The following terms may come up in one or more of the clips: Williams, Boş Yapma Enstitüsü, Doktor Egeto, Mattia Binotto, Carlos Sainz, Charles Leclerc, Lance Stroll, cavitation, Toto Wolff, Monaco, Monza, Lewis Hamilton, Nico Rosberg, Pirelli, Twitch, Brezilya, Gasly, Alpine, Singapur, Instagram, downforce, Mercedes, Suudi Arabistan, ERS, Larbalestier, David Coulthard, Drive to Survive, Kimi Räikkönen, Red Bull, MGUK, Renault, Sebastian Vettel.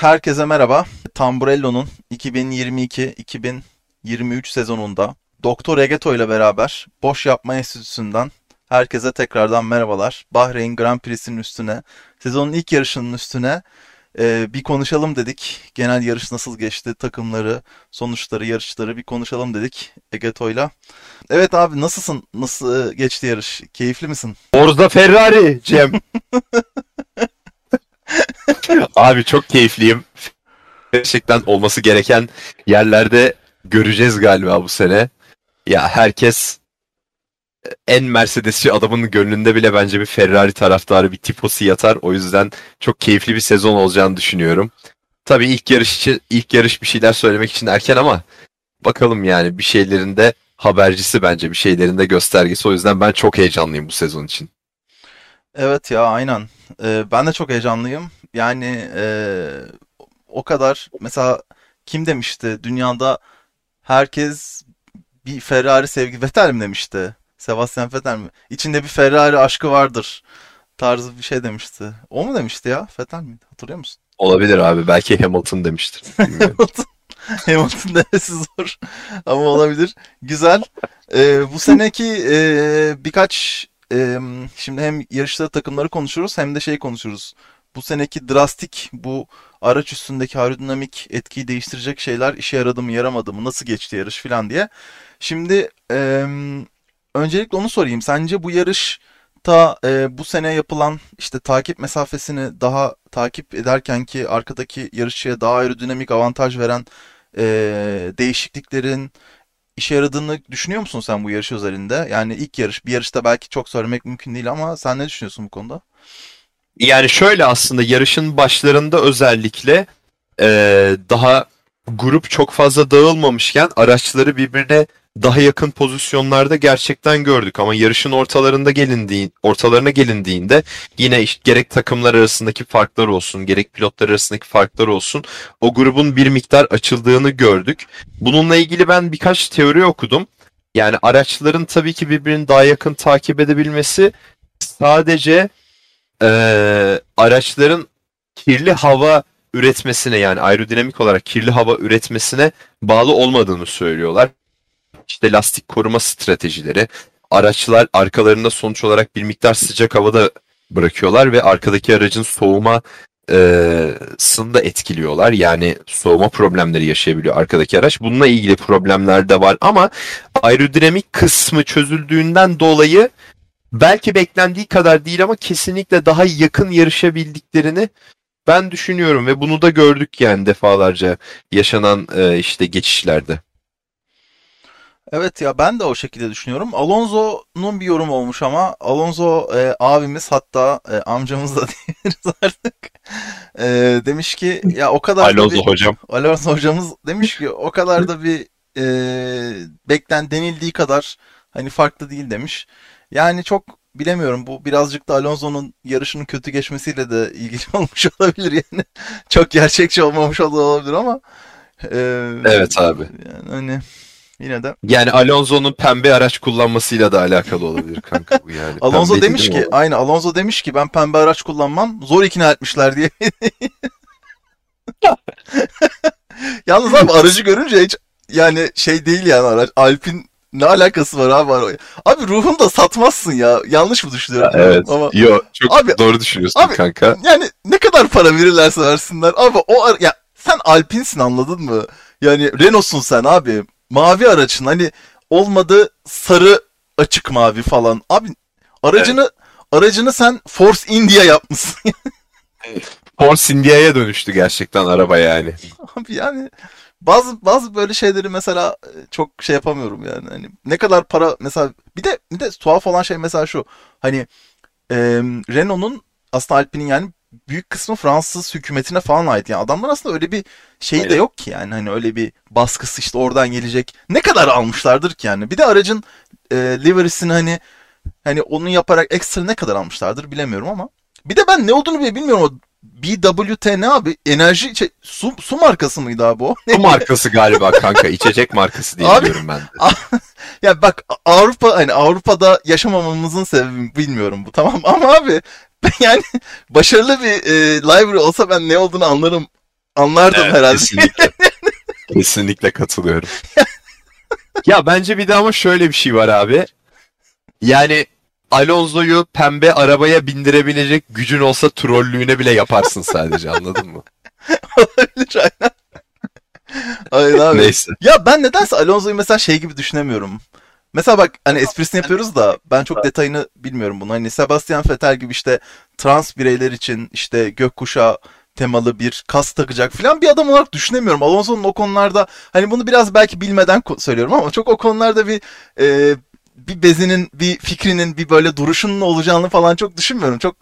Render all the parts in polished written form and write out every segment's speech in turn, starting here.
Herkese merhaba. Tamburello'nun 2022-2023 sezonunda Doktor Egeto ile beraber Boş Yapma Enstitüsü'nden herkese tekrardan merhabalar. Bahreyn Grand Prix'sinin üstüne, sezonun ilk yarışının üstüne bir konuşalım dedik. Genel yarış nasıl geçti, takımları, sonuçları, yarışları bir konuşalım dedik Egeto'yla. Evet abi, nasılsın? Nasıl geçti yarış? Keyifli misin? Orada Ferrari Cem. Abi çok keyifliyim. Gerçekten olması gereken yerlerde göreceğiz galiba bu sene. Ya herkes, en Mercedesçi adamın gönlünde bile bence bir Ferrari taraftarı, bir tifosi yatar. O yüzden çok keyifli bir sezon olacağını düşünüyorum. Tabii ilk yarış bir şeyler söylemek için erken ama bakalım yani, bir şeylerin de habercisi bence, bir şeylerin de göstergesi. O yüzden ben çok heyecanlıyım bu sezon için. Evet ya, aynen. Ben de çok heyecanlıyım. Yani o kadar, mesela kim demişti? Dünyada herkes bir Ferrari sevgi, Vettel mi demişti? Sebastian Vettel mi? İçinde bir Ferrari aşkı vardır tarzı bir şey demişti. O mu demişti ya? Vettel miydi? Hatırlıyor musun? Olabilir abi. Belki Hamilton demiştir. Hamilton demesi zor. Ama olabilir. Güzel. Bu seneki birkaç... Şimdi hem yarışta takımları konuşuruz hem de şey konuşuruz. Bu seneki drastik, bu araç üstündeki aerodinamik etkiyi değiştirecek şeyler işe yaradı mı, yaramadı mı, nasıl geçti yarış filan diye. Şimdi öncelikle onu sorayım. Sence bu yarışta bu sene yapılan işte takip mesafesini daha takip ederken ki arkadaki yarışçıya daha aerodinamik avantaj veren değişikliklerin İşe yaradığını düşünüyor musun sen bu yarış özelinde? Yani ilk yarış, bir yarışta belki çok söylemek mümkün değil ama sen ne düşünüyorsun bu konuda? Yani şöyle, aslında yarışın başlarında özellikle daha grup çok fazla dağılmamışken araçları birbirine daha yakın pozisyonlarda gerçekten gördük. Ama yarışın ortalarına gelindiğinde yine işte gerek takımlar arasındaki farklar olsun, gerek pilotlar arasındaki farklar olsun, o grubun bir miktar açıldığını gördük. Bununla ilgili ben birkaç teori okudum. Yani araçların tabii ki birbirini daha yakın takip edebilmesi sadece araçların kirli hava üretmesine, yani aerodinamik olarak kirli hava üretmesine bağlı olmadığını söylüyorlar. İşte lastik koruma stratejileri, araçlar arkalarında sonuç olarak bir miktar sıcak havada bırakıyorlar ve arkadaki aracın soğumasını da etkiliyorlar. Yani soğuma problemleri yaşayabiliyor arkadaki araç. Bununla ilgili problemler de var ama aerodinamik kısmı çözüldüğünden dolayı belki beklendiği kadar değil ama kesinlikle daha yakın yarışabildiklerini ben düşünüyorum ve bunu da gördük yani defalarca yaşanan işte geçişlerde. Evet ya, ben de o şekilde düşünüyorum. Alonso'nun bir yorumu olmuş ama Alonso abimiz, hatta amcamız da diyoruz artık. Demiş ki ya o kadar Alonso hocamız demiş ki o kadar da bir denildiği kadar hani farklı değil demiş. Yani çok bilemiyorum, bu birazcık da Alonso'nun yarışının kötü geçmesiyle de ilgili olmuş olabilir yani. Çok gerçekçi olmamış olabilir ama evet abi. Yani hani yine de. Yani Alonso'nun pembe araç kullanmasıyla da alakalı olabilir kanka bu yani. Alonso demiş ki, aynı Alonso demiş ki ben pembe araç kullanmam, zor ikna etmişler diye. Yalnız abi aracı görünce hiç yani şey değil yani, araç Alpine ne alakası var abi? Abi ruhunu da satmazsın ya. Yanlış mı düşünüyorum? Ya, evet. Ama yo, çok abi, doğru düşünüyorsun abi, kanka. Yani ne kadar para verirlerse versinler abi ya sen Alpine'sin, anladın mı? Yani Renault'sun sen abi. Mavi aracın, hani olmadı sarı açık mavi falan. Abi aracını aracını sen Force India yapmışsın. Force India'ya dönüştü gerçekten araba yani. Abi yani bazı böyle şeyleri mesela çok şey yapamıyorum yani. Hani ne kadar para mesela, bir de tuhaf olan şey mesela şu. Hani Renault'un, aslında Alpine'in yani büyük kısmı Fransız hükümetine falan ait. Yani adamlar aslında öyle bir şey de yok ki yani, hani öyle bir baskısı işte oradan gelecek. Ne kadar almışlardır ki yani? Bir de aracın liverisini hani onu yaparak ekstra ne kadar almışlardır bilemiyorum ama. Bir de ben ne olduğunu bile bilmiyorum, o BWT ne abi? Enerji su markası mıydı abi o? Su markası galiba kanka. İçecek markası diye biliyorum ben de. Ya bak, Avrupa, hani Avrupa'da yaşamamamızın sebebi bilmiyorum bu, tamam ama abi yani başarılı bir library olsa ben ne olduğunu anlarım Anlardım evet, herhalde. Kesinlikle. Kesinlikle katılıyorum. Ya bence bir de ama şöyle bir şey var abi. Yani Alonso'yu pembe arabaya bindirebilecek gücün olsa trollüğüne bile yaparsın sadece, anladın mı? Olabilir aynen. Aynen abi. Neyse. Ya ben nedense Alonso'yu mesela şey gibi düşünemiyorum. Mesela bak hani esprisini yapıyoruz da ben çok detayını bilmiyorum bunu. Hani Sebastian Vettel gibi işte trans bireyler için işte gökkuşağı temalı bir kas takacak falan bir adam olarak düşünemiyorum. Alonso'nun o konularda hani bunu biraz belki bilmeden söylüyorum ama çok o konularda bir bezinin, bir fikrinin, bir böyle duruşunun olacağını falan çok düşünmüyorum. Çok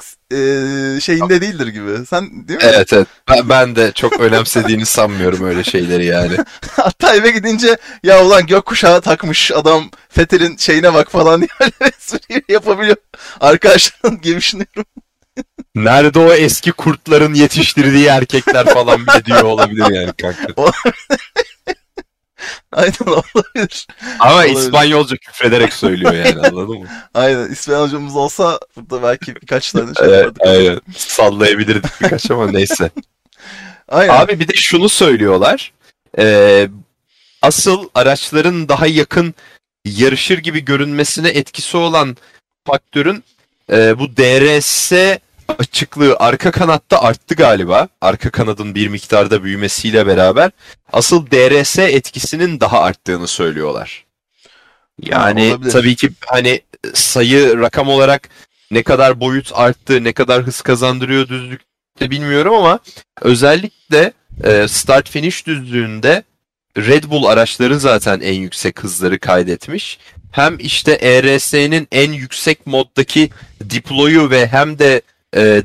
şeyinde değildir gibi. Sen değil mi? Evet evet. Ben de çok önemsediğini sanmıyorum öyle şeyleri yani. Hatta eve gidince ya ulan gökkuşağı takmış adam Fethel'in şeyine bak falan diye böyle yapabiliyor. Arkadaşların gibi düşünüyorum. Nerede o eski kurtların yetiştirdiği erkekler falan bile diyor olabilir yani kanka. Aynen olabilir. Ama olabilir. İspanyolca küfrederek söylüyor yani, anladın mı? Aynen. İspanyolcamız olsa burada belki birkaç tane şey yapardık. Aynen. Sallayabilirdik birkaç ama neyse. Aynen. Abi bir de şunu söylüyorlar. Asıl araçların daha yakın yarışır gibi görünmesine etkisi olan faktörün bu DRS açıklığı arka kanatta arttı galiba. Arka kanadın bir miktarda büyümesiyle beraber asıl DRS etkisinin daha arttığını söylüyorlar. Yani olabilir. Tabii ki hani sayı rakam olarak ne kadar boyut arttı, ne kadar hız kazandırıyor düzlükte bilmiyorum ama özellikle start finish düzlüğünde Red Bull araçları zaten en yüksek hızları kaydetmiş. Hem işte ERS'nin en yüksek moddaki deployu ve hem de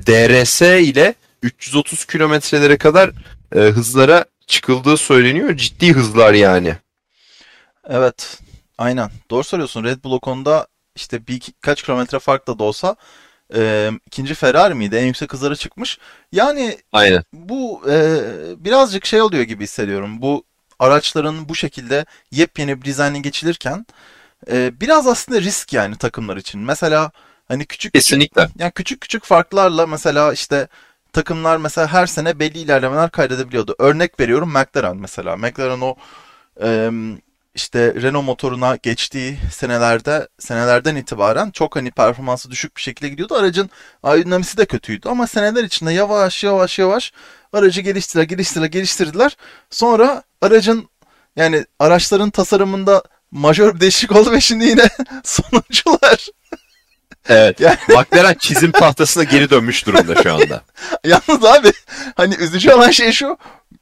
DRS ile 330 kilometrelere kadar hızlara çıkıldığı söyleniyor. Ciddi hızlar yani. Evet. Aynen. Doğru söylüyorsun. Red Bull o konuda işte birkaç kilometre farkla da olsa ikinci Ferrari miydi? En yüksek hızlara çıkmış. Yani aynen. Bu birazcık şey oluyor gibi hissediyorum. Bu araçların bu şekilde yepyeni bir dizaynla geçilirken biraz aslında risk yani takımlar için. Mesela hani küçük farklarla mesela işte takımlar mesela her sene belli ilerlemeler kaydedebiliyordu. Örnek veriyorum McLaren mesela. McLaren o işte Renault motoruna geçtiği senelerden itibaren çok hani performansı düşük bir şekilde gidiyordu. Aracın aerodinamisi de kötüydü ama seneler içinde yavaş yavaş aracı geliştirdiler. Sonra araçların tasarımında majör bir değişiklik oldu ve şimdi yine sonuncular. Evet. Yani... McLaren çizim tahtasına geri dönmüş durumda şu anda. Yalnız abi hani üzücü olan şey şu.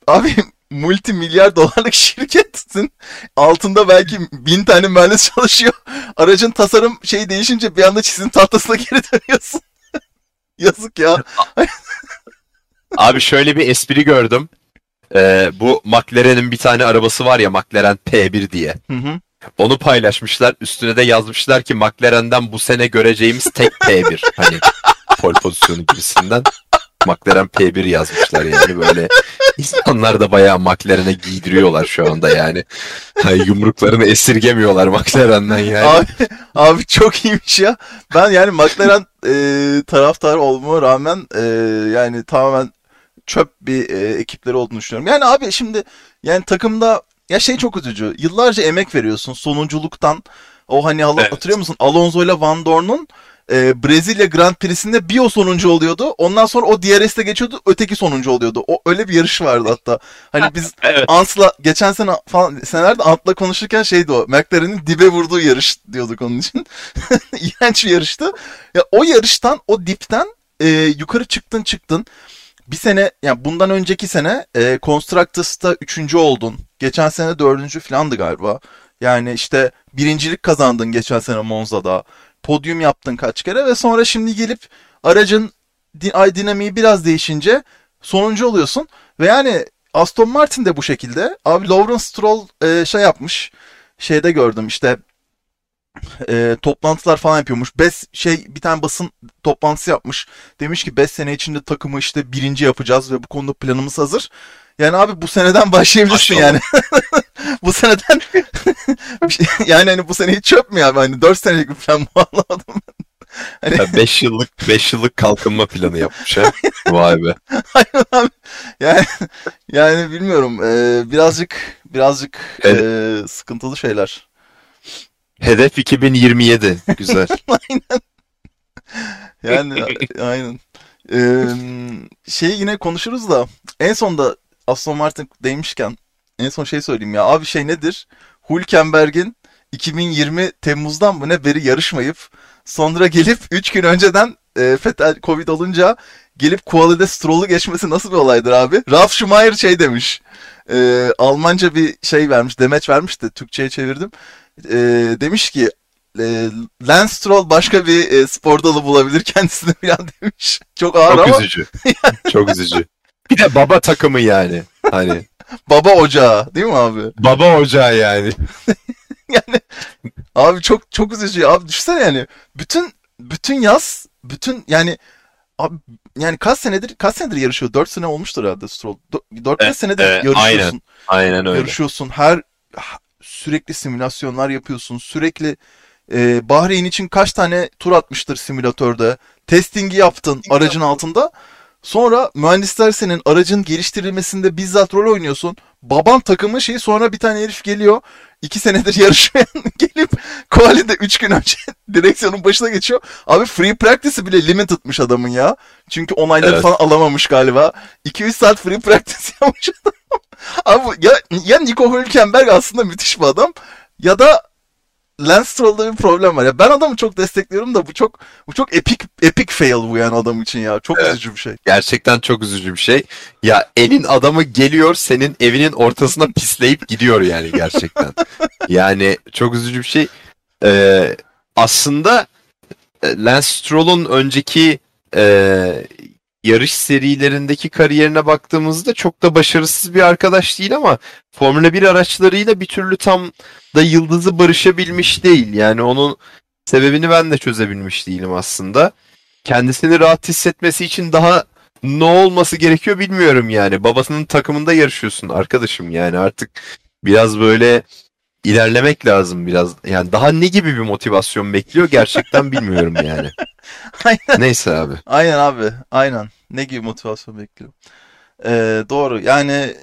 Abi multimilyar dolarlık şirketin altında belki 1000 tane mühendis çalışıyor. Aracın tasarım şeyi değişince bir anda çizim tahtasına geri dönüyorsun. Yazık ya. Abi şöyle bir espri gördüm. Bu McLaren'in bir tane arabası var ya, McLaren P1 diye. Hı. Onu paylaşmışlar. Üstüne de yazmışlar ki McLaren'den bu sene göreceğimiz tek P1. Hani pol pozisyonu gibisinden McLaren P1 yazmışlar yani böyle. İnsanlar da bayağı McLaren'e giydiriyorlar şu anda yani. Hani yumruklarını esirgemiyorlar McLaren'den yani. Abi çok iyiymiş ya. Ben yani McLaren taraftarı olmama rağmen yani tamamen çöp bir ekipleri olduğunu düşünüyorum. Yani abi şimdi yani takımda ya şey çok üzücü. Yıllarca emek veriyorsun sonunculuktan. O hani evet. Hatırlıyor musun? Alonso ile Van Dorn'un Brezilya Grand Prix'sinde bir o sonuncu oluyordu. Ondan sonra o DRS'de geçiyordu. Öteki sonuncu oluyordu. O öyle bir yarış vardı hatta. Hani biz evet. Ant'la geçen sene falan senelerde Ant'la konuşurken şeydi o. McLaren'in dibe vurduğu yarış diyorduk onun için. İğrenç bir yarıştı. Ya o yarıştan, o dipten yukarı çıktın. Bir sene, yani bundan önceki sene Constructors'ta 3. oldun. Geçen sene 4. filandı galiba. Yani işte birincilik kazandın geçen sene Monza'da. Podyum yaptın kaç kere ve sonra şimdi gelip aracın dinamiği biraz değişince sonuncu oluyorsun. Ve yani Aston Martin de bu şekilde. Abi Lawrence Stroll şey yapmış. Şeyde gördüm işte toplantılar falan yapıyormuş. Bir tane basın toplantısı yapmış. Demiş ki 5 sene içinde takımı işte birinci yapacağız ve bu konuda planımız hazır. Yani abi bu seneden başlayabilirsin yani. Bu seneden yani hani bu seneyi çöp mü ya? Hani 4 senelik bir plan bu, anlamadım ben. Hani... 5 yıllık kalkınma planı yapmış ha. Vay be. Aynen abi. Yani bilmiyorum. Birazcık sıkıntılı şeyler. Hedef 2027. Güzel. Aynen. Yani aynen. Şeyi yine konuşuruz da en sonda Aston Martin değmişken en son şey söyleyeyim ya. Abi şey nedir? Hülkenberg'in 2020 Temmuz'dan mı ne beri yarışmayıp sonra gelip 3 gün önceden Vettel Covid olunca gelip Quali'de Stroll'u geçmesi nasıl bir olaydır abi? Ralf Schumacher şey demiş. Almanca bir şey vermiş, demeç vermiş de Türkçe'ye çevirdim. Demiş ki Lance Stroll başka bir spor dalı bulabilir kendisine falan demiş. Çok ağır çok ama. Çok üzücü. Çok üzücü. Bir de baba takımı yani. Hani. Baba ocağı değil mi abi? Baba ocağı yani. Yani abi çok üzücü. Abi düşünsene yani bütün yaz yani abi, yani kaç senedir yarışıyor? 4 sene olmuştur herhalde Stroll. 4-5 senedir yarışıyorsun. Aynen öyle. Yarışıyorsun. Her sürekli simülasyonlar yapıyorsun. Sürekli Bahreyn için kaç tane tur atmıştır simülatörde? Testingi yaptın aracın altında. Sonra mühendisler senin aracın geliştirilmesinde bizzat rol oynuyorsun. Baban takımı şeyi sonra bir tane herif geliyor. 2 senedir yarışmayan gelip Koali'de 3 gün önce direksiyonun başına geçiyor. Abi free practice'i bile limited'mış adamın ya. Çünkü onayları falan alamamış galiba. 2-3 saat free practice yapmış adam. Abi ya Niko Hülkenberg aslında müthiş bir adam ya da Lance Stroll'da bir problem var. Ya ben adamı çok destekliyorum da bu çok epic fail bu yani adam için ya. Çok üzücü bir şey. Gerçekten çok üzücü bir şey. Ya elin adamı geliyor senin evinin ortasına pisleyip gidiyor yani gerçekten. Yani çok üzücü bir şey. Aslında Lance Stroll'un önceki yarış serilerindeki kariyerine baktığımızda çok da başarısız bir arkadaş değil ama Formula 1 araçlarıyla bir türlü tam da yıldızı barışabilmiş değil. Yani onun sebebini ben de çözebilmiş değilim aslında. Kendisini rahat hissetmesi için daha ne olması gerekiyor bilmiyorum yani. Babasının takımında yarışıyorsun arkadaşım yani artık biraz böyle ilerlemek lazım biraz. Yani daha ne gibi bir motivasyon bekliyor gerçekten bilmiyorum yani. Aynen. Neyse abi. Aynen abi. Aynen. Ne gibi motivasyon bekliyorum. Doğru. Yani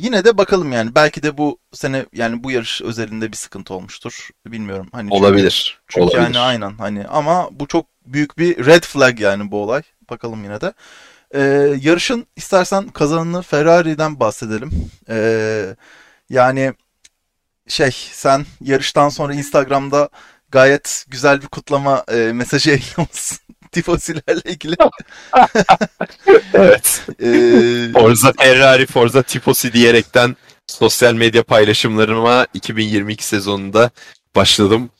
yine de bakalım yani. Belki de bu sene yani bu yarış özelinde bir sıkıntı olmuştur. Bilmiyorum. Hani olabilir. Çünkü yani aynen hani ama bu çok büyük bir red flag yani bu olay. Bakalım yine de. Yarışın istersen kazananı Ferrari'den bahsedelim. Yani şey sen yarıştan sonra Instagram'da gayet güzel bir kutlama mesajı yayınlamışsın. Tifosilerle ilgili. Evet. Forza Ferrari, Forza Tifosi diyerekten sosyal medya paylaşımlarıma 2022 sezonunda başladım.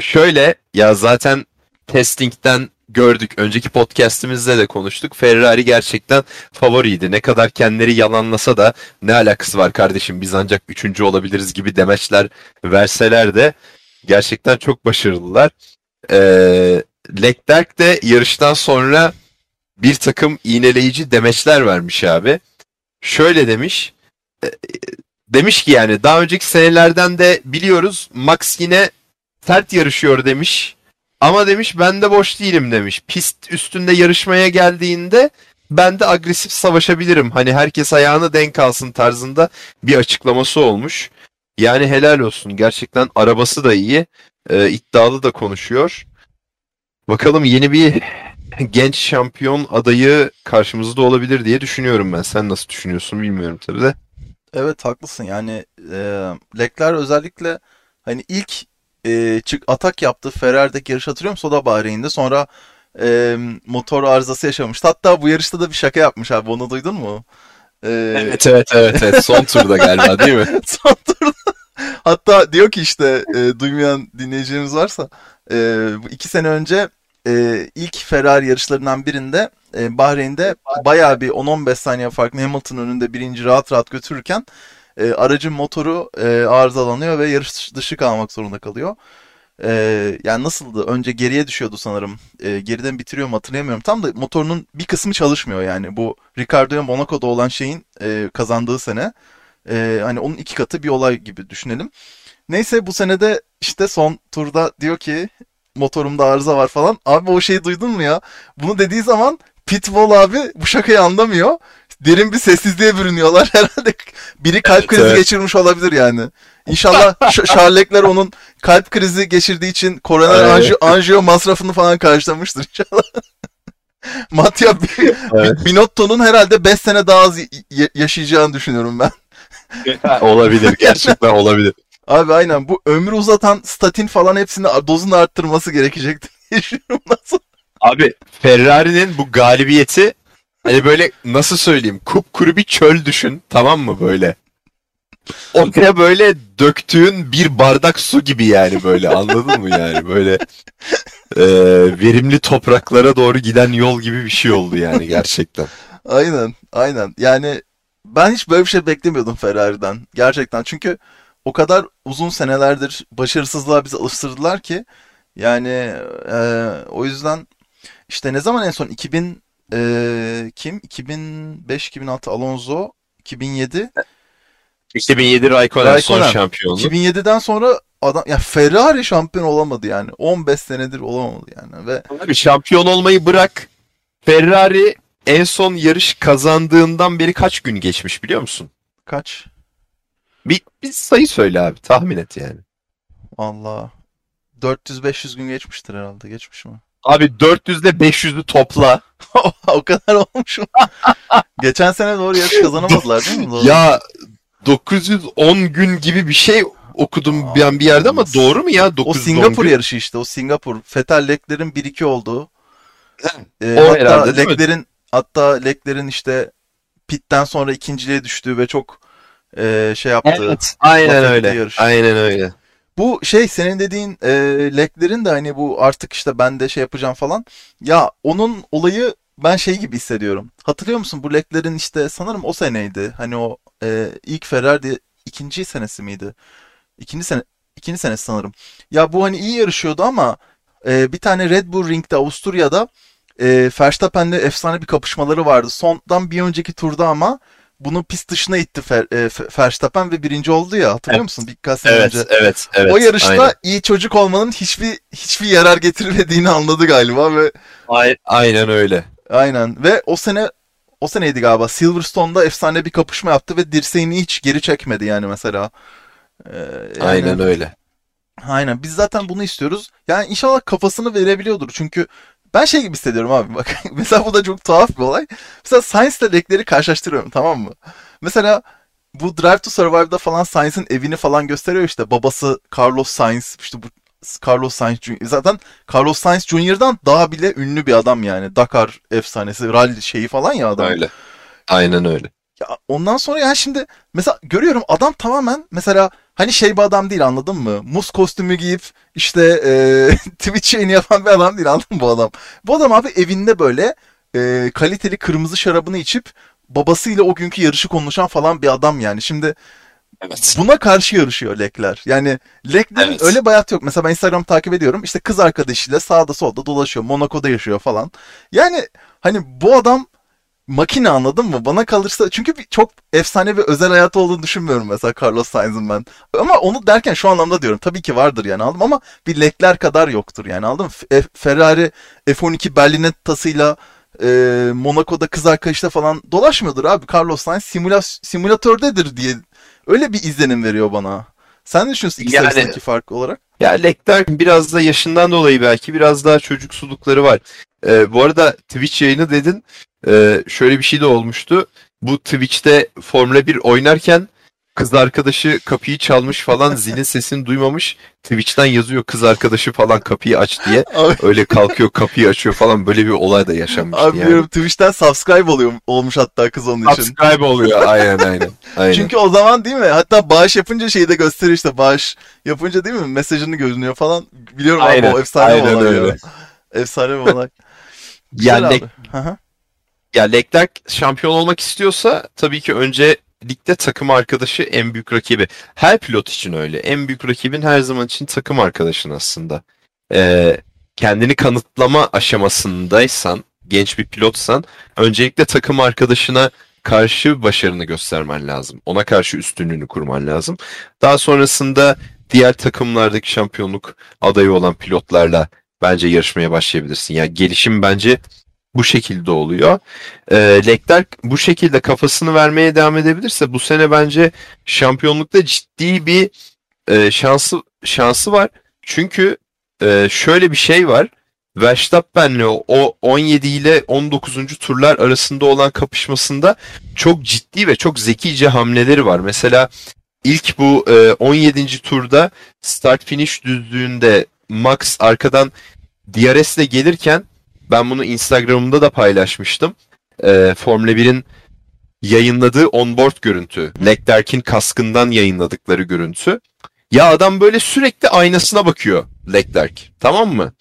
Şöyle ya zaten testingden gördük. Önceki podcastimizde de konuştuk. Ferrari gerçekten favoriydi. Ne kadar kendileri yalanlasa da ne alakası var kardeşim biz ancak 3. olabiliriz gibi demeçler verseler de gerçekten çok başarılılar. Leclerc de yarıştan sonra bir takım iğneleyici demeçler vermiş abi. Şöyle demiş. Demiş ki yani daha önceki senelerden de biliyoruz Max yine sert yarışıyor demiş. Ama demiş ben de boş değilim demiş. Pist üstünde yarışmaya geldiğinde ben de agresif savaşabilirim. Hani herkes ayağına denk alsın tarzında bir açıklaması olmuş. Yani helal olsun. Gerçekten arabası da iyi. İddialı da konuşuyor. Bakalım yeni bir genç şampiyon adayı karşımızda olabilir diye düşünüyorum ben. Sen nasıl düşünüyorsun bilmiyorum tabii de. Evet haklısın. Yani Leclerc özellikle hani ilk atak yaptı Ferrari'deki yarış hatırlıyor musun? O da Bahreyn'de. Sonra motor arızası yaşamıştı. Hatta bu yarışta da bir şaka yapmış abi. Onu duydun mu? Evet. Son turda galiba değil mi? Son turda. Hatta diyor ki işte duymayan dinleyicilerimiz varsa bu 2 sene önce ilk Ferrari yarışlarından birinde Bahreyn'de bayağı bir 10-15 saniye farklı Hamilton önünde birinci rahat götürürken aracın motoru arızalanıyor ve yarış dışı kalmak zorunda kalıyor. Yani nasıldı? Önce geriye düşüyordu sanırım. Geriden bitiriyor mu hatırlayamıyorum. Tam da motorunun bir kısmı çalışmıyor yani. Bu Ricardo'ya Monaco'da olan şeyin kazandığı sene. Hani onun 2 katı bir olay gibi düşünelim. Neyse bu senede işte son turda diyor ki motorumda arıza var falan. Abi o şeyi duydun mu ya? Bunu dediği zaman Pitbull abi bu şakayı anlamıyor. Derin bir sessizliğe bürünüyorlar herhalde. Biri kalp krizi geçirmiş olabilir yani. İnşallah Charles Leclerc onun kalp krizi geçirdiği için koroner anjiyo masrafını falan karşılamıştır inşallah. Mattia Binotto'nun herhalde 5 sene daha az yaşayacağını düşünüyorum ben. Olabilir. Gerçekten olabilir. Abi aynen bu ömrü uzatan statin falan hepsini dozunu arttırması gerekecektir. Abi Ferrari'nin bu galibiyeti hani böyle nasıl söyleyeyim kupkuru bir çöl düşün tamam mı böyle. Ortaya böyle döktüğün bir bardak su gibi yani böyle anladın mı yani böyle verimli topraklara doğru giden yol gibi bir şey oldu yani gerçekten. Aynen yani ben hiç böyle bir şey beklemiyordum Ferrari'den gerçekten çünkü o kadar uzun senelerdir başarısızlığa bizi alıştırdılar ki yani o yüzden işte ne zaman en son 2005-2006 Alonso 2007 2007 Räikkönen son şampiyonluğu. 2007'den sonra adam ya Ferrari şampiyon olamadı yani. 15 senedir olamadı yani ve abi şampiyon olmayı bırak. Ferrari en son yarış kazandığından beri kaç gün geçmiş biliyor musun? Kaç? Bir sayı söyle abi. Tahmin et yani. Vallahi 400-500 gün geçmiştir herhalde. Geçmiş mi? Abi 400 ile 500'ü topla. O kadar olmuş mu? Geçen sene doğru yarış kazanamadılar değil mi? Doğru. Ya 910 gün gibi bir şey okudum ben bir yerde ama doğru mu ya? 910 o Singapur gün yarışı işte. O Singapur. Vettel Leclerc'in 1-2 olduğu. Hatta Leclerc'in işte pitten sonra ikinciliğe düştüğü ve çok şey yaptığı. Evet, aynen öyle. Yarışı. Aynen öyle. Bu şey senin dediğin Leclerc'in de hani bu artık işte ben de şey yapacağım falan. Ya onun olayı ben şey gibi hissediyorum. Hatırlıyor musun bu Leclerc'in işte sanırım o seneydi. Hani o ilk Ferrari ikinci senesi miydi? İkinci senesi sanırım. Ya bu hani iyi yarışıyordu ama bir tane Red Bull Ring'de Avusturya'da Verstappen'le efsane bir kapışmaları vardı. Sondan bir önceki turda ama bunu pist dışına itti Verstappen ve birinci oldu ya hatırlıyor musun? Birkaç sene önce. Evet. O yarışta iyi çocuk olmanın hiçbir yarar getirmediğini anladı galiba ve aynen öyle. Aynen ve o seneydi galiba Silverstone'da efsane bir kapışma yaptı ve dirseğini hiç geri çekmedi yani mesela. Aynen öyle. Aynen biz zaten bunu istiyoruz. Yani inşallah kafasını verebiliyordur çünkü ben şey gibi hissediyorum abi bak. Mesela bu da çok tuhaf bir olay. Mesela Sainz'le Leclerc'i karşılaştırıyorum tamam mı? Mesela bu Drive to Survive'da falan Sainz'in evini falan gösteriyor işte. Babası Carlos Sainz. İşte bu Carlos Sainz Jr. Zaten Carlos Sainz Jr.'dan daha bile ünlü bir adam yani. Dakar efsanesi, rally şeyi falan ya adam. Öyle. Aynen öyle. Ya ondan sonra yani şimdi mesela görüyorum adam tamamen mesela hani şey bir adam değil anladın mı? Muz kostümü giyip işte Twitch yayını yapan bir adam değil anladın mı bu adam? Bu adam abi evinde böyle kaliteli kırmızı şarabını içip babasıyla o günkü yarışı konuşan falan bir adam yani. Şimdi buna karşı yarışıyor Leclerc. Yani Leclerc'in öyle bir hayatı yok. Mesela ben Instagram takip ediyorum. İşte kız arkadaşıyla sağda solda dolaşıyor. Monaco'da yaşıyor falan. Yani hani bu adam makine anladın mı? Bana kalırsa çünkü çok efsane bir özel hayatı olduğunu düşünmüyorum mesela Carlos Sainz'ın ben. Ama onu derken şu anlamda diyorum. Tabii ki vardır yani aldım ama bir Leclerc kadar yoktur yani aldım. Ferrari F12 Berlinettası'yla Monaco'da kız arkadaşıyla falan dolaşmıyordur abi. Carlos Sainz simülatördedir diye öyle bir izlenim veriyor bana. Sen ne düşünüyorsun ikisi arasındaki fark olarak? Ya Leclerc biraz da yaşından dolayı belki biraz daha çocuksulukları var. Bu arada Twitch yayını dedin. Şöyle bir şey de olmuştu. Bu Twitch'te Formula 1 oynarken kız arkadaşı kapıyı çalmış falan zilin sesini duymamış. Twitch'ten yazıyor kız arkadaşı falan kapıyı aç diye. Abi. Öyle kalkıyor kapıyı açıyor falan böyle bir olay da yaşanmış. Abi yani. Diyorum Twitch'ten subscribe olmuş hatta kız onun için. Subscribe oluyor aynen. Çünkü o zaman değil mi? Hatta bağış yapınca şeyi de gösteriyor işte bağış yapınca değil mi? Mesajını görünüyor falan. Biliyorum aynen, abi o efsane bir olay. Öyle. Efsane bir olay. Yani ya Leclerc şampiyon olmak istiyorsa tabii ki önce ligde takım arkadaşı en büyük rakibi. Her pilot için öyle. En büyük rakibin her zaman için takım arkadaşın aslında. Kendini kanıtlama aşamasındaysan, genç bir pilotsan öncelikle takım arkadaşına karşı başarını göstermen lazım. Ona karşı üstünlüğünü kurman lazım. Daha sonrasında diğer takımlardaki şampiyonluk adayı olan pilotlarla bence yarışmaya başlayabilirsin. Yani gelişim bence bu şekilde oluyor. Leclerc bu şekilde kafasını vermeye devam edebilirse bu sene bence şampiyonlukta ciddi bir şansı var. Çünkü şöyle bir şey var. Verstappen'le o 17 ile 19. turlar arasında olan kapışmasında çok ciddi ve çok zekice hamleleri var. Mesela ilk bu 17. turda start finish düzlüğünde Max arkadan DRS ile gelirken, ben bunu Instagram'da da paylaşmıştım. Formula 1'in yayınladığı onboard görüntü. Leclerc'in kaskından yayınladıkları görüntü. Ya adam böyle sürekli aynasına bakıyor Leclerc. Tamam mı?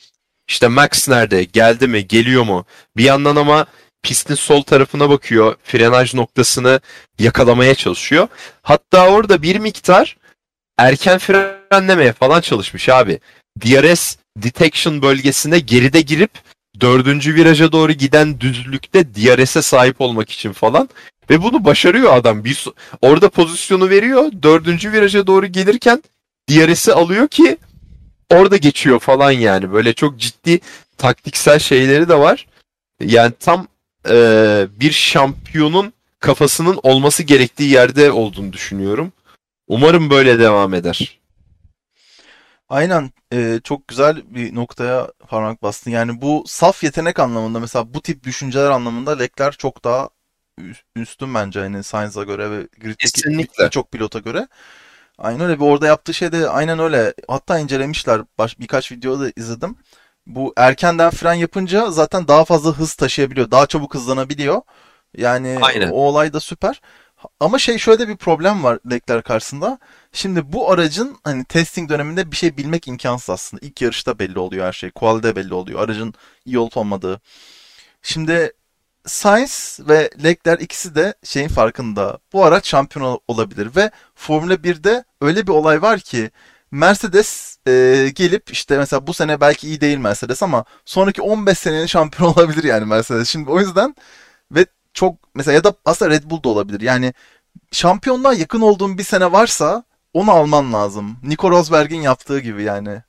İşte Max nerede? Geldi mi? Geliyor mu? Bir yandan ama pistin sol tarafına bakıyor. Frenaj noktasını yakalamaya çalışıyor. Hatta orada bir miktar erken frenlemeye falan çalışmış abi. DRS detection bölgesine geride girip 4. viraja doğru giden düzlükte DRS'e sahip olmak için falan. Ve bunu başarıyor adam. Orada pozisyonu veriyor. 4. viraja doğru gelirken DRS'i alıyor ki orada geçiyor falan yani. Böyle çok ciddi taktiksel şeyleri de var. Yani tam bir şampiyonun kafasının olması gerektiği yerde olduğunu düşünüyorum. Umarım böyle devam eder. Aynen. Çok güzel bir noktaya parmak bastın. Yani bu saf yetenek anlamında, mesela bu tip düşünceler anlamında Leclerc çok daha üstün bence. Yani Sainz'a göre ve grid'deki birçok pilota göre. Aynen öyle. Bir orada yaptığı şey de aynen öyle. Hatta incelemişler. Birkaç videoda izledim. Bu erkenden fren yapınca zaten daha fazla hız taşıyabiliyor. Daha çabuk hızlanabiliyor. Yani aynen. O olay da süper. Ama şöyle bir problem var Leclerc karşısında. Şimdi bu aracın hani testing döneminde bir şey bilmek imkansız aslında. İlk yarışta belli oluyor her şey. Quali'de belli oluyor. Aracın iyi olup olmadığı. Şimdi Sainz ve Leclerc ikisi de şeyin farkında. Bu araç şampiyon olabilir ve Formula 1'de öyle bir olay var ki Mercedes gelip işte mesela bu sene belki iyi değil Mercedes ama sonraki 15 senenin şampiyon olabilir yani Mercedes. Şimdi o yüzden ve çok mesela ya da aslında Red Bull da olabilir. Yani şampiyonluğa yakın olduğun bir sene varsa onu alman lazım. Nico Rosberg'in yaptığı gibi yani.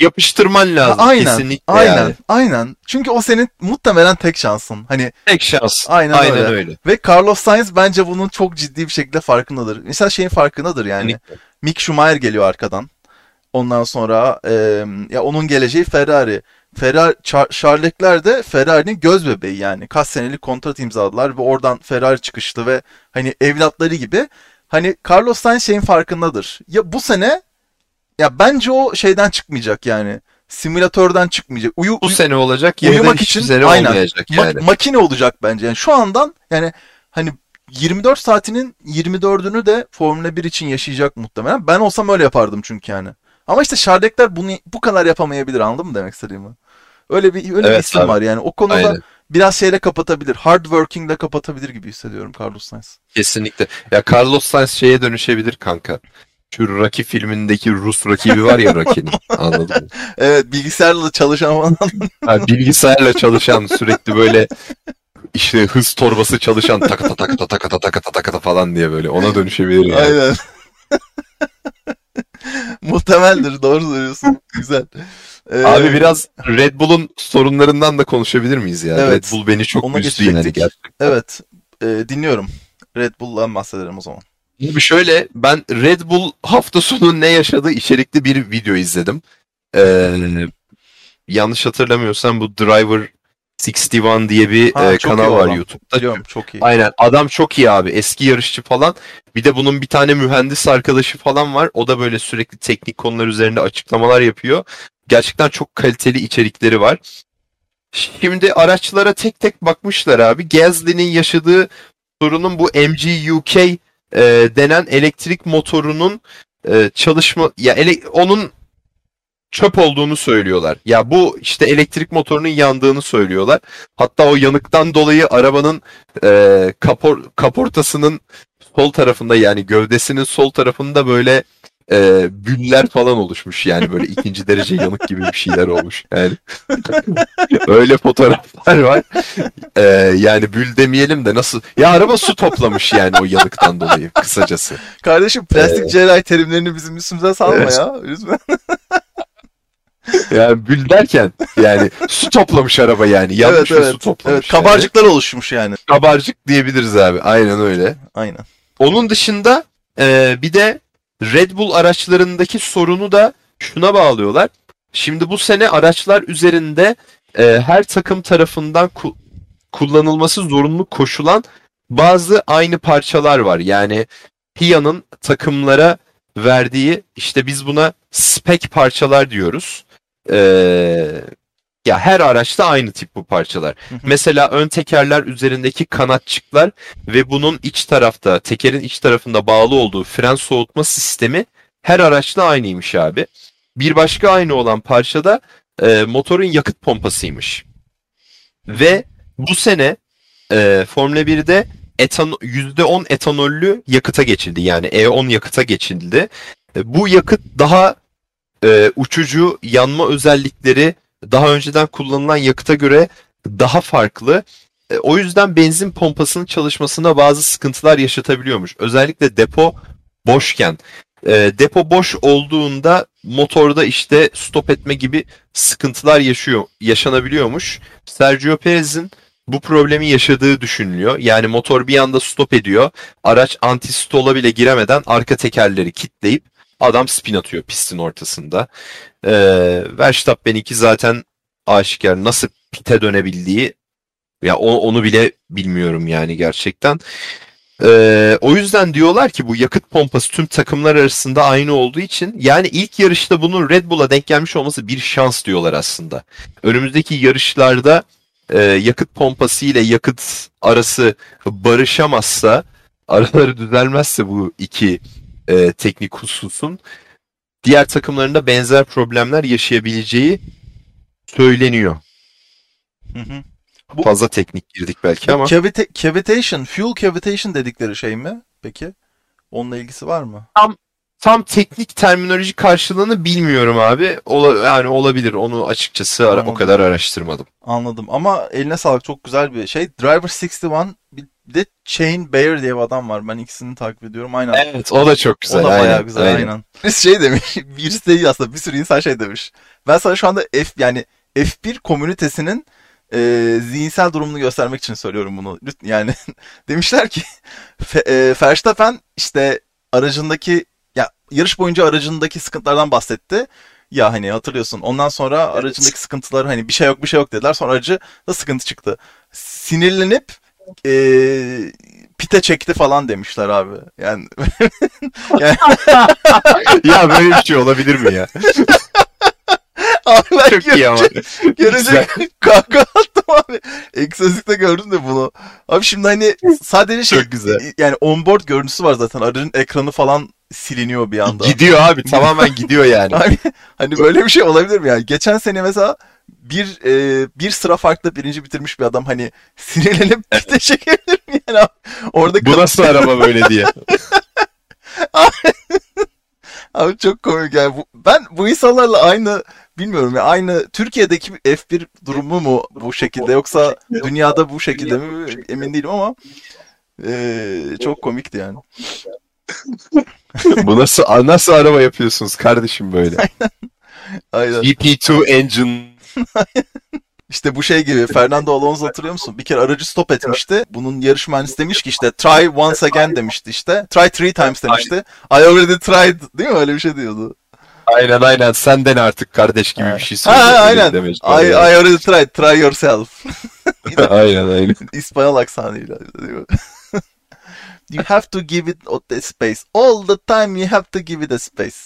Yapıştırman lazım aynen, kesinlikle. Aynen. Yani. Aynen. Çünkü o senin muhtemelen tek şansın. Hani tek şans. Aynen öyle. Ve Carlos Sainz bence bunun çok ciddi bir şekilde farkındadır. Mesela şeyin farkındadır yani. Kesinlikle. Mick Schumacher geliyor arkadan. Ondan sonra ya onun geleceği Ferrari. Charles Leclerc de Ferrari'nin göz bebeği yani. Kaç senelik kontrat imzaladılar ve oradan Ferrari çıkışlı ve hani evlatları gibi. Hani Carlos Sainz şeyin farkındadır. Ya bu sene ya bence o şeyden çıkmayacak yani. Simülatörden çıkmayacak. Bu sene olacak. Uyumak için aynen. Olmayacak yani. Makine olacak bence. Yani şu andan yani hani 24 saatinin 24'ünü de Formula 1 için yaşayacak muhtemelen. Ben olsam öyle yapardım çünkü yani. Ama işte Şardekler bunu bu kadar yapamayabilir, anladın mı demek istediğimi? Öyle bir isim abi. Var yani. O konuda aynen. Biraz şeyle kapatabilir. Hard working'le kapatabilir gibi hissediyorum Carlos Sainz. Kesinlikle. Ya Carlos Sainz şeye dönüşebilir kanka. Şu Rocky filmindeki Rus rakibi var ya, Rocky'nin. Anladın mı? Evet, bilgisayarla çalışan falan. Ha, bilgisayarla çalışan sürekli böyle işte hız torbası çalışan takata takata takata takata takata falan diye böyle ona dönüşebilir yani. Aynen. Muhtemeldir, doğru söylüyorsun. Güzel. Abi biraz Red Bull'un sorunlarından da konuşabilir miyiz ya? Evet. Red Bull beni çok üzdü yani gerçekten. Evet, dinliyorum. Red Bull'dan bahsedelim o zaman. Şimdi şöyle, ben Red Bull hafta sonu ne yaşadığı içerikli bir video izledim. Yanlış hatırlamıyorsam bu Driver 61 diye bir kanal var adam. YouTube'da. Biliyorum, çok iyi. Aynen, adam çok iyi abi, eski yarışçı falan. Bir de bunun bir tane mühendis arkadaşı falan var. O da böyle sürekli teknik konular üzerinde açıklamalar yapıyor. Gerçekten çok kaliteli içerikleri var. Şimdi araçlara tek tek bakmışlar abi. Gasly'nin yaşadığı sorunun bu MGUK denen elektrik motorunun onun çöp olduğunu söylüyorlar. Ya bu işte elektrik motorunun yandığını söylüyorlar. Hatta o yanıktan dolayı arabanın kaportasının sol tarafında, yani gövdesinin sol tarafında böyle büller falan oluşmuş yani, böyle 2. derece yanık gibi bir şeyler olmuş yani. Öyle fotoğraflar var. Yani bül demeyelim de nasıl ya, araba su toplamış yani o yanıktan dolayı kısacası. Kardeşim plastik cerrahi terimlerini bizim üstümüze salma ya. Yani bül derken yani su toplamış araba yani. Yanmış ve su toplamış. Evet, kabarcıklar yani oluşmuş yani. Kabarcık diyebiliriz abi. Aynen öyle. Aynen. Onun dışında bir de Red Bull araçlarındaki sorunu da şuna bağlıyorlar. Şimdi bu sene araçlar üzerinde her takım tarafından kullanılması zorunlu koşulan bazı aynı parçalar var. Yani Pia'nın takımlara verdiği, işte biz buna spek parçalar diyoruz. Ya her araçta aynı tip bu parçalar. Hı hı. Mesela ön tekerler üzerindeki kanatçıklar ve bunun iç tarafta, tekerin iç tarafında bağlı olduğu fren soğutma sistemi her araçta aynıymış abi. Bir başka aynı olan parçada motorun yakıt pompasıymış. Ve bu sene Formula 1'de %10 etanollü yakıta geçildi. Yani E10 yakıta geçildi. Bu yakıt daha uçucu, yanma özellikleri daha önceden kullanılan yakıta göre daha farklı. O yüzden benzin pompasının çalışmasına bazı sıkıntılar yaşatabiliyormuş. Özellikle depo boşken. Depo boş olduğunda motorda işte stop etme gibi sıkıntılar yaşanabiliyormuş. Sergio Perez'in bu problemi yaşadığı düşünülüyor. Yani motor bir anda stop ediyor. Araç anti-stola bile giremeden arka tekerleri kilitleyip adam spin atıyor pistin ortasında. Verstappen'inki zaten aşikar, nasıl pite dönebildiği ya onu bile bilmiyorum yani gerçekten. O yüzden diyorlar ki bu yakıt pompası tüm takımlar arasında aynı olduğu için yani ilk yarışta bunun Red Bull'a denk gelmiş olması bir şans diyorlar aslında. Önümüzdeki yarışlarda yakıt pompası ile yakıt arası barışamazsa, araları düzelmezse bu iki teknik hususun, diğer takımlarında benzer problemler yaşayabileceği söyleniyor. Hı hı. Fazla teknik girdik belki ama. Cavitation, fuel cavitation dedikleri şey mi peki? Onunla ilgisi var mı? Tam teknik terminoloji karşılığını bilmiyorum abi. Yani olabilir. Onu açıkçası anladım, o kadar araştırmadım. Anladım. Ama eline sağlık, çok güzel bir şey. Driver 61 bir de Chain Bear diye bir adam var. Ben ikisini takip ediyorum. Aynen. Evet, o da çok güzel. O da bayağı aynen, güzel. Aynen. Birisi şey demiş. Birisi değil aslında. Bir sürü insan şey demiş. Ben sana şu anda F1 komünitesinin zihinsel durumunu göstermek için söylüyorum bunu. Yani demişler ki Verstappen işte aracındaki, ya yarış boyunca aracındaki sıkıntılardan bahsetti. Ya hani hatırlıyorsun. Ondan sonra aracındaki sıkıntılar, hani bir şey yok dediler. Sonra aracı da sıkıntı çıktı. Sinirlenip pite çekti falan demişler abi. Yani... ya böyle bir şey olabilir mi ya? Abi ben görecek kahkaha attım abi. Eksizlikte gördüm de bunu. Abi şimdi hani sadece şey, çok güzel. Yani onboard görüntüsü var zaten. Aracın ekranı falan siliniyor bir anda. Gidiyor abi, tamamen gidiyor yani. Hani böyle bir şey olabilir mi yani? Geçen sene mesela bir sıra farkla birinci bitirmiş bir adam hani sinirlenip pite çekebilir mi yani abi? Orada bu nasıl araba böyle diye. Abi çok komik yani. Ben bu insanlarla aynı, bilmiyorum ya, aynı Türkiye'deki F1 durumu mu bu şekilde, yoksa dünyada bu şekilde mi emin değilim ama çok komikti yani. Bu nasıl araba yapıyorsunuz kardeşim böyle? Aynen. GP2 engine. İşte bu şey gibi, Fernando Alonso, hatırlıyor musun? Bir kere aracı stop etmişti. Bunun yarış mühendisi demiş ki işte try once again demişti işte. Try three times demişti. I already tried, değil mi? Öyle bir şey diyordu. Aynen. Sen dene artık kardeş gibi bir şey söylüyor. Aynen. Demişti. I already tried. Try yourself. aynen. İspanyol aksanıyla. You have to give it the space. All the time you have to give it a space.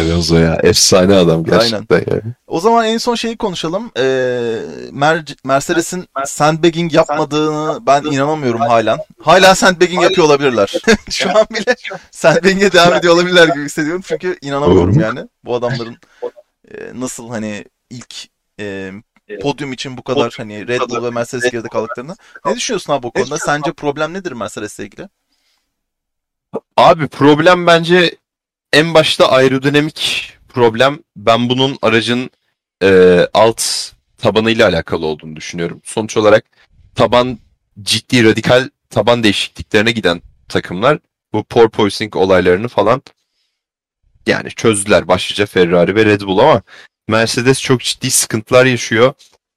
Alonso ya, efsane adam gerçekten yani. O zaman en son şeyi konuşalım. Mercedes'in sandbagging yapmadığını ben inanamıyorum halen. Hala sandbagging yapıyor olabilirler. Şu an bile sandbagging'e devam ediyor olabilirler gibi hissediyorum. Çünkü inanamıyorum yani. Bu adamların nasıl hani ilk podyum için bu kadar hani Red Bull ve Mercedes geride kaldıklarını. Ne düşünüyorsun abi bu konuda? Sence problem nedir Mercedes'le ilgili? Abi problem bence en başta aerodinamik problem. Ben bunun aracın alt tabanıyla alakalı olduğunu düşünüyorum. Sonuç olarak taban, ciddi radikal taban değişikliklerine giden takımlar bu porpoising olaylarını falan yani çözdüler başlıca Ferrari ve Red Bull, ama Mercedes çok ciddi sıkıntılar yaşıyor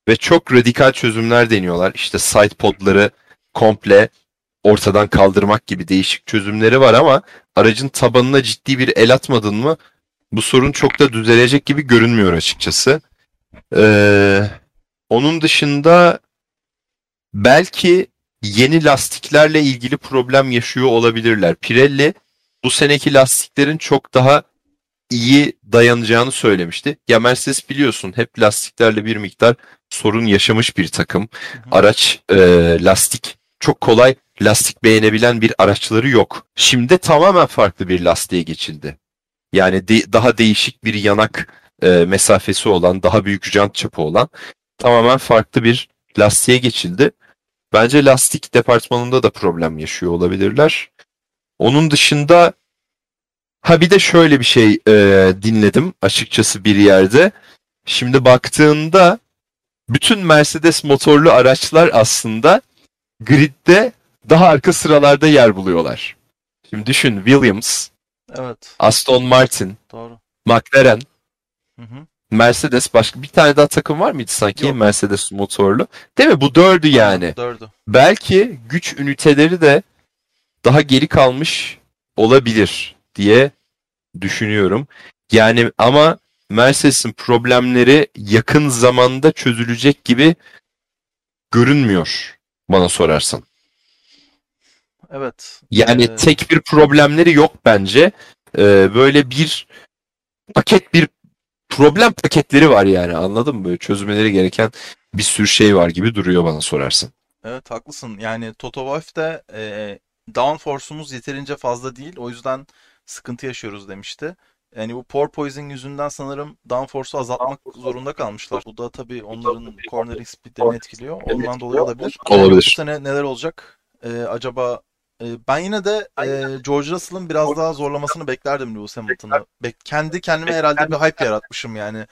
ve çok radikal çözümler deniyorlar. İşte side podları komple ortadan kaldırmak gibi değişik çözümleri var, ama aracın tabanına ciddi bir el atmadın mı bu sorun çok da düzelecek gibi görünmüyor açıkçası. Onun dışında belki yeni lastiklerle ilgili problem yaşıyor olabilirler. Pirelli bu seneki lastiklerin çok daha iyi dayanacağını söylemişti. Ya Mercedes biliyorsun hep lastiklerle bir miktar sorun yaşamış bir takım. Araç lastik çok kolay lastik beğenebilen bir araçları yok. Şimdi tamamen farklı bir lastiğe geçildi. Yani daha değişik bir yanak mesafesi olan, daha büyük jant çapı olan tamamen farklı bir lastiğe geçildi. Bence lastik departmanında da problem yaşıyor olabilirler. Onun dışında bir de şöyle bir şey dinledim açıkçası bir yerde. Şimdi baktığında bütün Mercedes motorlu araçlar aslında gridde daha arka sıralarda yer buluyorlar. Şimdi düşün, Williams, evet, Aston Martin, doğru, McLaren, hı-hı, Mercedes, başka bir tane daha takım var mıydı sanki? Yok. Mercedes motorlu. Değil mi? Bu dördü yani. Dördü. Belki güç üniteleri de daha geri kalmış olabilir diye düşünüyorum. Yani ama Mercedes'in problemleri yakın zamanda çözülecek gibi görünmüyor bana sorarsan. Evet. Yani tek bir problemleri yok bence. Böyle bir paket, bir problem paketleri var yani, anladın mı? Böyle çözmeleri gereken bir sürü şey var gibi duruyor bana sorarsın. Evet, haklısın. Yani Toto Wolff'de downforce'umuz yeterince fazla değil, o yüzden sıkıntı yaşıyoruz demişti. Yani bu porpoising yüzünden sanırım downforce'u azaltmak zorunda kalmışlar. Bu da tabii onların cornering speedlerini etkiliyor. Ondan dolayı olabilir. Olabilir. Bu sene neler olacak? Acaba ben yine de George Russell'ın biraz daha zorlamasını beklerdim Lewis Hamilton'ı. Kendi kendime herhalde bir hype yaratmışım yani.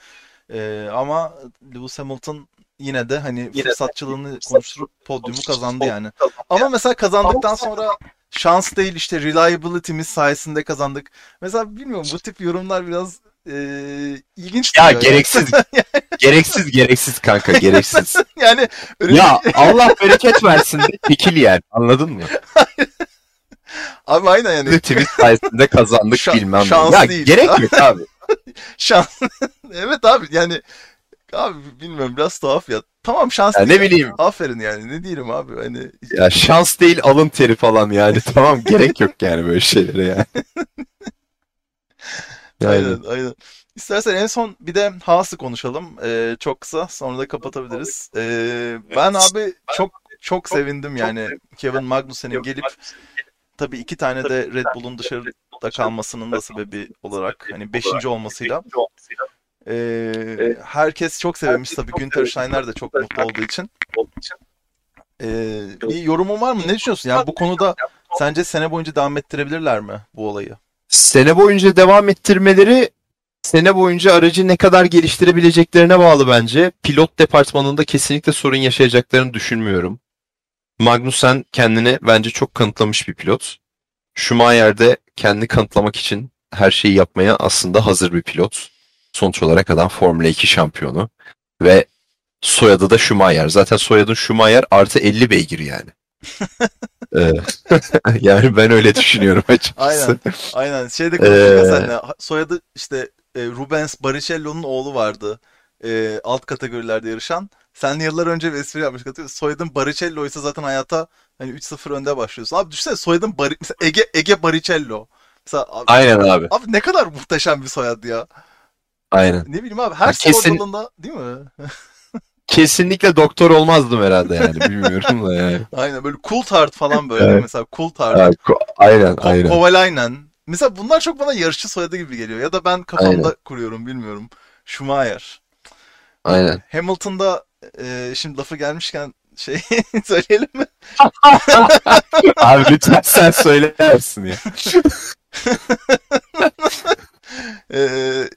Ama Lewis Hamilton yine de hani fırsatçılığını konuşturup podyumu kazandı yani. Ama mesela kazandıktan sonra şans değil, işte reliability'miz sayesinde kazandık. Mesela bilmiyorum, bu tip yorumlar biraz ilginç. Ya gereksiz. gereksiz kanka, gereksiz. Yani ya Allah bereket versin de tekil yer. Anladın mı? Abi aynen yani. Tweet sayesinde kazandık bilmem ne. Ya değil, gerek yok abi. Şans. Evet abi yani. Abi bilmiyorum, biraz tuhaf ya. Tamam, şans ya değil. Ne bileyim. Aferin yani, ne diyelim abi. Hani... Ya şans değil, alın teri falan yani. Tamam, gerek yok yani böyle şeylere yani. Aynen. İstersen en son bir de Haas'ı konuşalım. Çok kısa, sonra da kapatabiliriz. Ben abi çok sevindim yani. Kevin Magnussen'in gelip, tabii iki tane de Red Bull'un dışarıda kalmasının da sebebi olarak, hani 5. olmasıyla. Herkes çok sevinmiş tabii. Günther Steiner de çok mutlu olduğu için. Bir yorumun var mı? Ne düşünüyorsun? Yani bu konuda sence sene boyunca devam ettirebilirler mi bu olayı? Sene boyunca devam ettirmeleri, sene boyunca aracı ne kadar geliştirebileceklerine bağlı bence. Pilot departmanında kesinlikle sorun yaşayacaklarını düşünmüyorum. Magnussen kendini bence çok kanıtlamış bir pilot. Schumacher'de kendini kanıtlamak için her şeyi yapmaya aslında hazır bir pilot. Sonuç olarak adam Formula 2 şampiyonu ve soyadı da Schumacher. Zaten soyadın Schumacher artı 50 beygir yani. Yani ben öyle düşünüyorum açıkçası. Aynen. Şeyde konuştuk seninle. Soyadı işte Rubens Barrichello'nun oğlu vardı. Alt kategorilerde yarışan. Sen yıllar önce bir espri yapmıştık. Soyadın Barrichello ise zaten hayata hani 3-0 önde başlıyorsun. Abi düşünsene, soyadın Ege Barrichello. Mesela, abi, aynen abi. Abi ne kadar muhteşem bir soyadı ya. Aynen. Ne bileyim abi, her spor dalında değil mi? Kesinlikle doktor olmazdım herhalde yani, bilmiyorum da yani. Aynen, böyle Coulthard falan böyle evet. Mesela Coulthard. Evet, aynen. Kovalainen. Mesela bunlar çok bana yarışçı soyadı gibi geliyor, ya da ben kafamda kuruyorum, bilmiyorum. Schumacher. Aynen. Hamilton'da şimdi lafı gelmişken şey söyleyelim mi? Abi lütfen sen söylersin ya.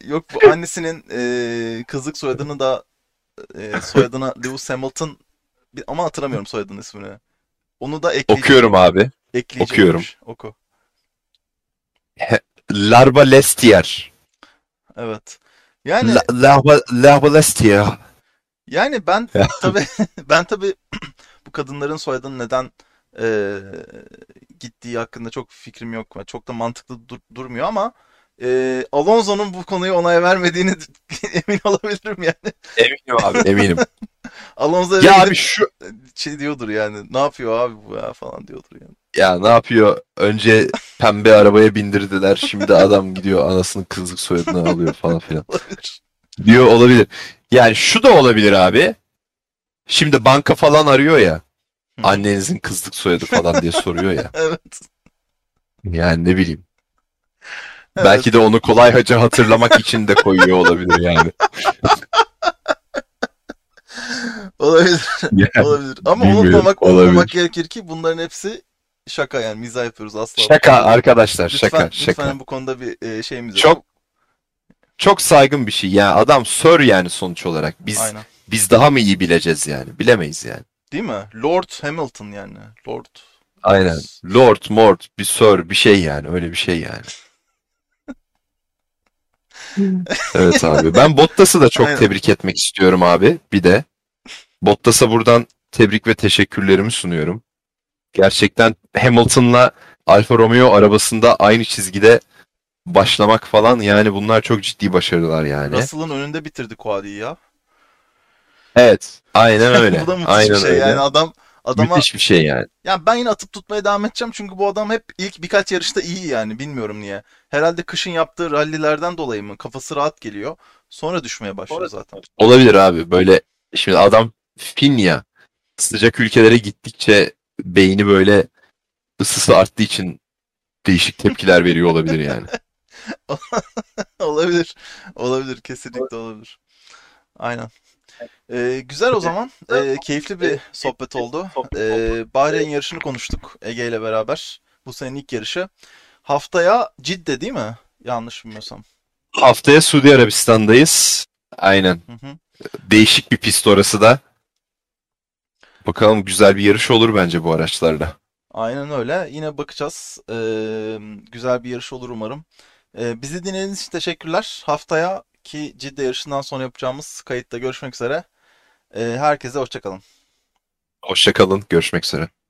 Yok, bu annesinin kızlık soyadını da soyadına Lewis Hamilton, ama hatırlamıyorum soyadının ismini. Onu da ekleyeceğim. Okuyorum abi. Ekleyeceğim. Okuyorum. Oku. Larbalestier. Evet. Yani Larbalestier. Yani ben tabii bu kadınların soyadının neden gittiği hakkında çok fikrim yok. Çok da mantıklı durmuyor ama Alonso'nun bu konuyu onay vermediğini emin olabilirim yani. Eminim abi, eminim. Alonso ya abi şu şey diyordur yani. Ne yapıyor abi bu ya falan diyordur yani. Ya ne yapıyor? Önce pembe arabaya bindirdiler. Şimdi adam gidiyor anasının kızlık soyadını alıyor falan filan. Diyor olabilir. Yani şu da olabilir abi. Şimdi banka falan arıyor ya. Annenizin kızlık soyadı falan diye soruyor ya. Evet. Yani ne bileyim. Evet. Belki de onu kolayca hatırlamak için de koyuyor olabilir yani. Olabilir. Yani, olabilir. Ama unutmamak gerekir ki bunların hepsi şaka yani. Mizah yapıyoruz asla. Şaka arkadaşlar. Lütfen, lütfen bu konuda bir şeyimiz yok. Çok saygın bir şey. Yani adam sör yani sonuç olarak. Biz daha mı iyi bileceğiz yani? Bilemeyiz yani. Değil mi? Lord Hamilton yani. Lord. Aynen. Lord, mord, bir sör, bir şey yani. Öyle bir şey yani. Evet abi. Ben Bottas'ı da çok tebrik etmek istiyorum abi. Bir de Bottas'a buradan tebrik ve teşekkürlerimi sunuyorum. Gerçekten Hamilton'la Alfa Romeo arabasında aynı çizgide başlamak falan yani bunlar çok ciddi başarılar yani. Russell'ın önünde bitirdi Quadi'yi ya. Evet. Aynen öyle. Bu da müthiş aynen bir şey öyle. Yani adama müthiş bir şey yani. Yani ben yine atıp tutmaya devam edeceğim çünkü bu adam hep ilk birkaç yarışta iyi yani bilmiyorum niye. Herhalde kışın yaptığı rallilerden dolayı mı kafası rahat geliyor. Sonra düşmeye başlıyor zaten. Olabilir abi böyle şimdi adam fin ya sıcak ülkelere gittikçe beyni böyle ısısı arttığı için değişik tepkiler veriyor olabilir yani. Olabilir. Olabilir. Kesinlikle olabilir. Aynen. Güzel o zaman. Keyifli bir sohbet oldu. Bahreyn yarışını konuştuk Ege ile beraber. Bu senin ilk yarışı. Haftaya Cidde değil mi? Yanlış bilmiyorsam. Haftaya Suudi Arabistan'dayız. Aynen. Hı. Değişik bir pist orası da. Bakalım güzel bir yarış olur bence bu araçlarla. Aynen öyle. Yine bakacağız. Güzel bir yarış olur umarım. Bizi dinlediğiniz için teşekkürler. Haftaya ki Cidde yarışından sonra yapacağımız kayıtta görüşmek üzere. Herkese hoşça kalın. Hoşça kalın. Görüşmek üzere.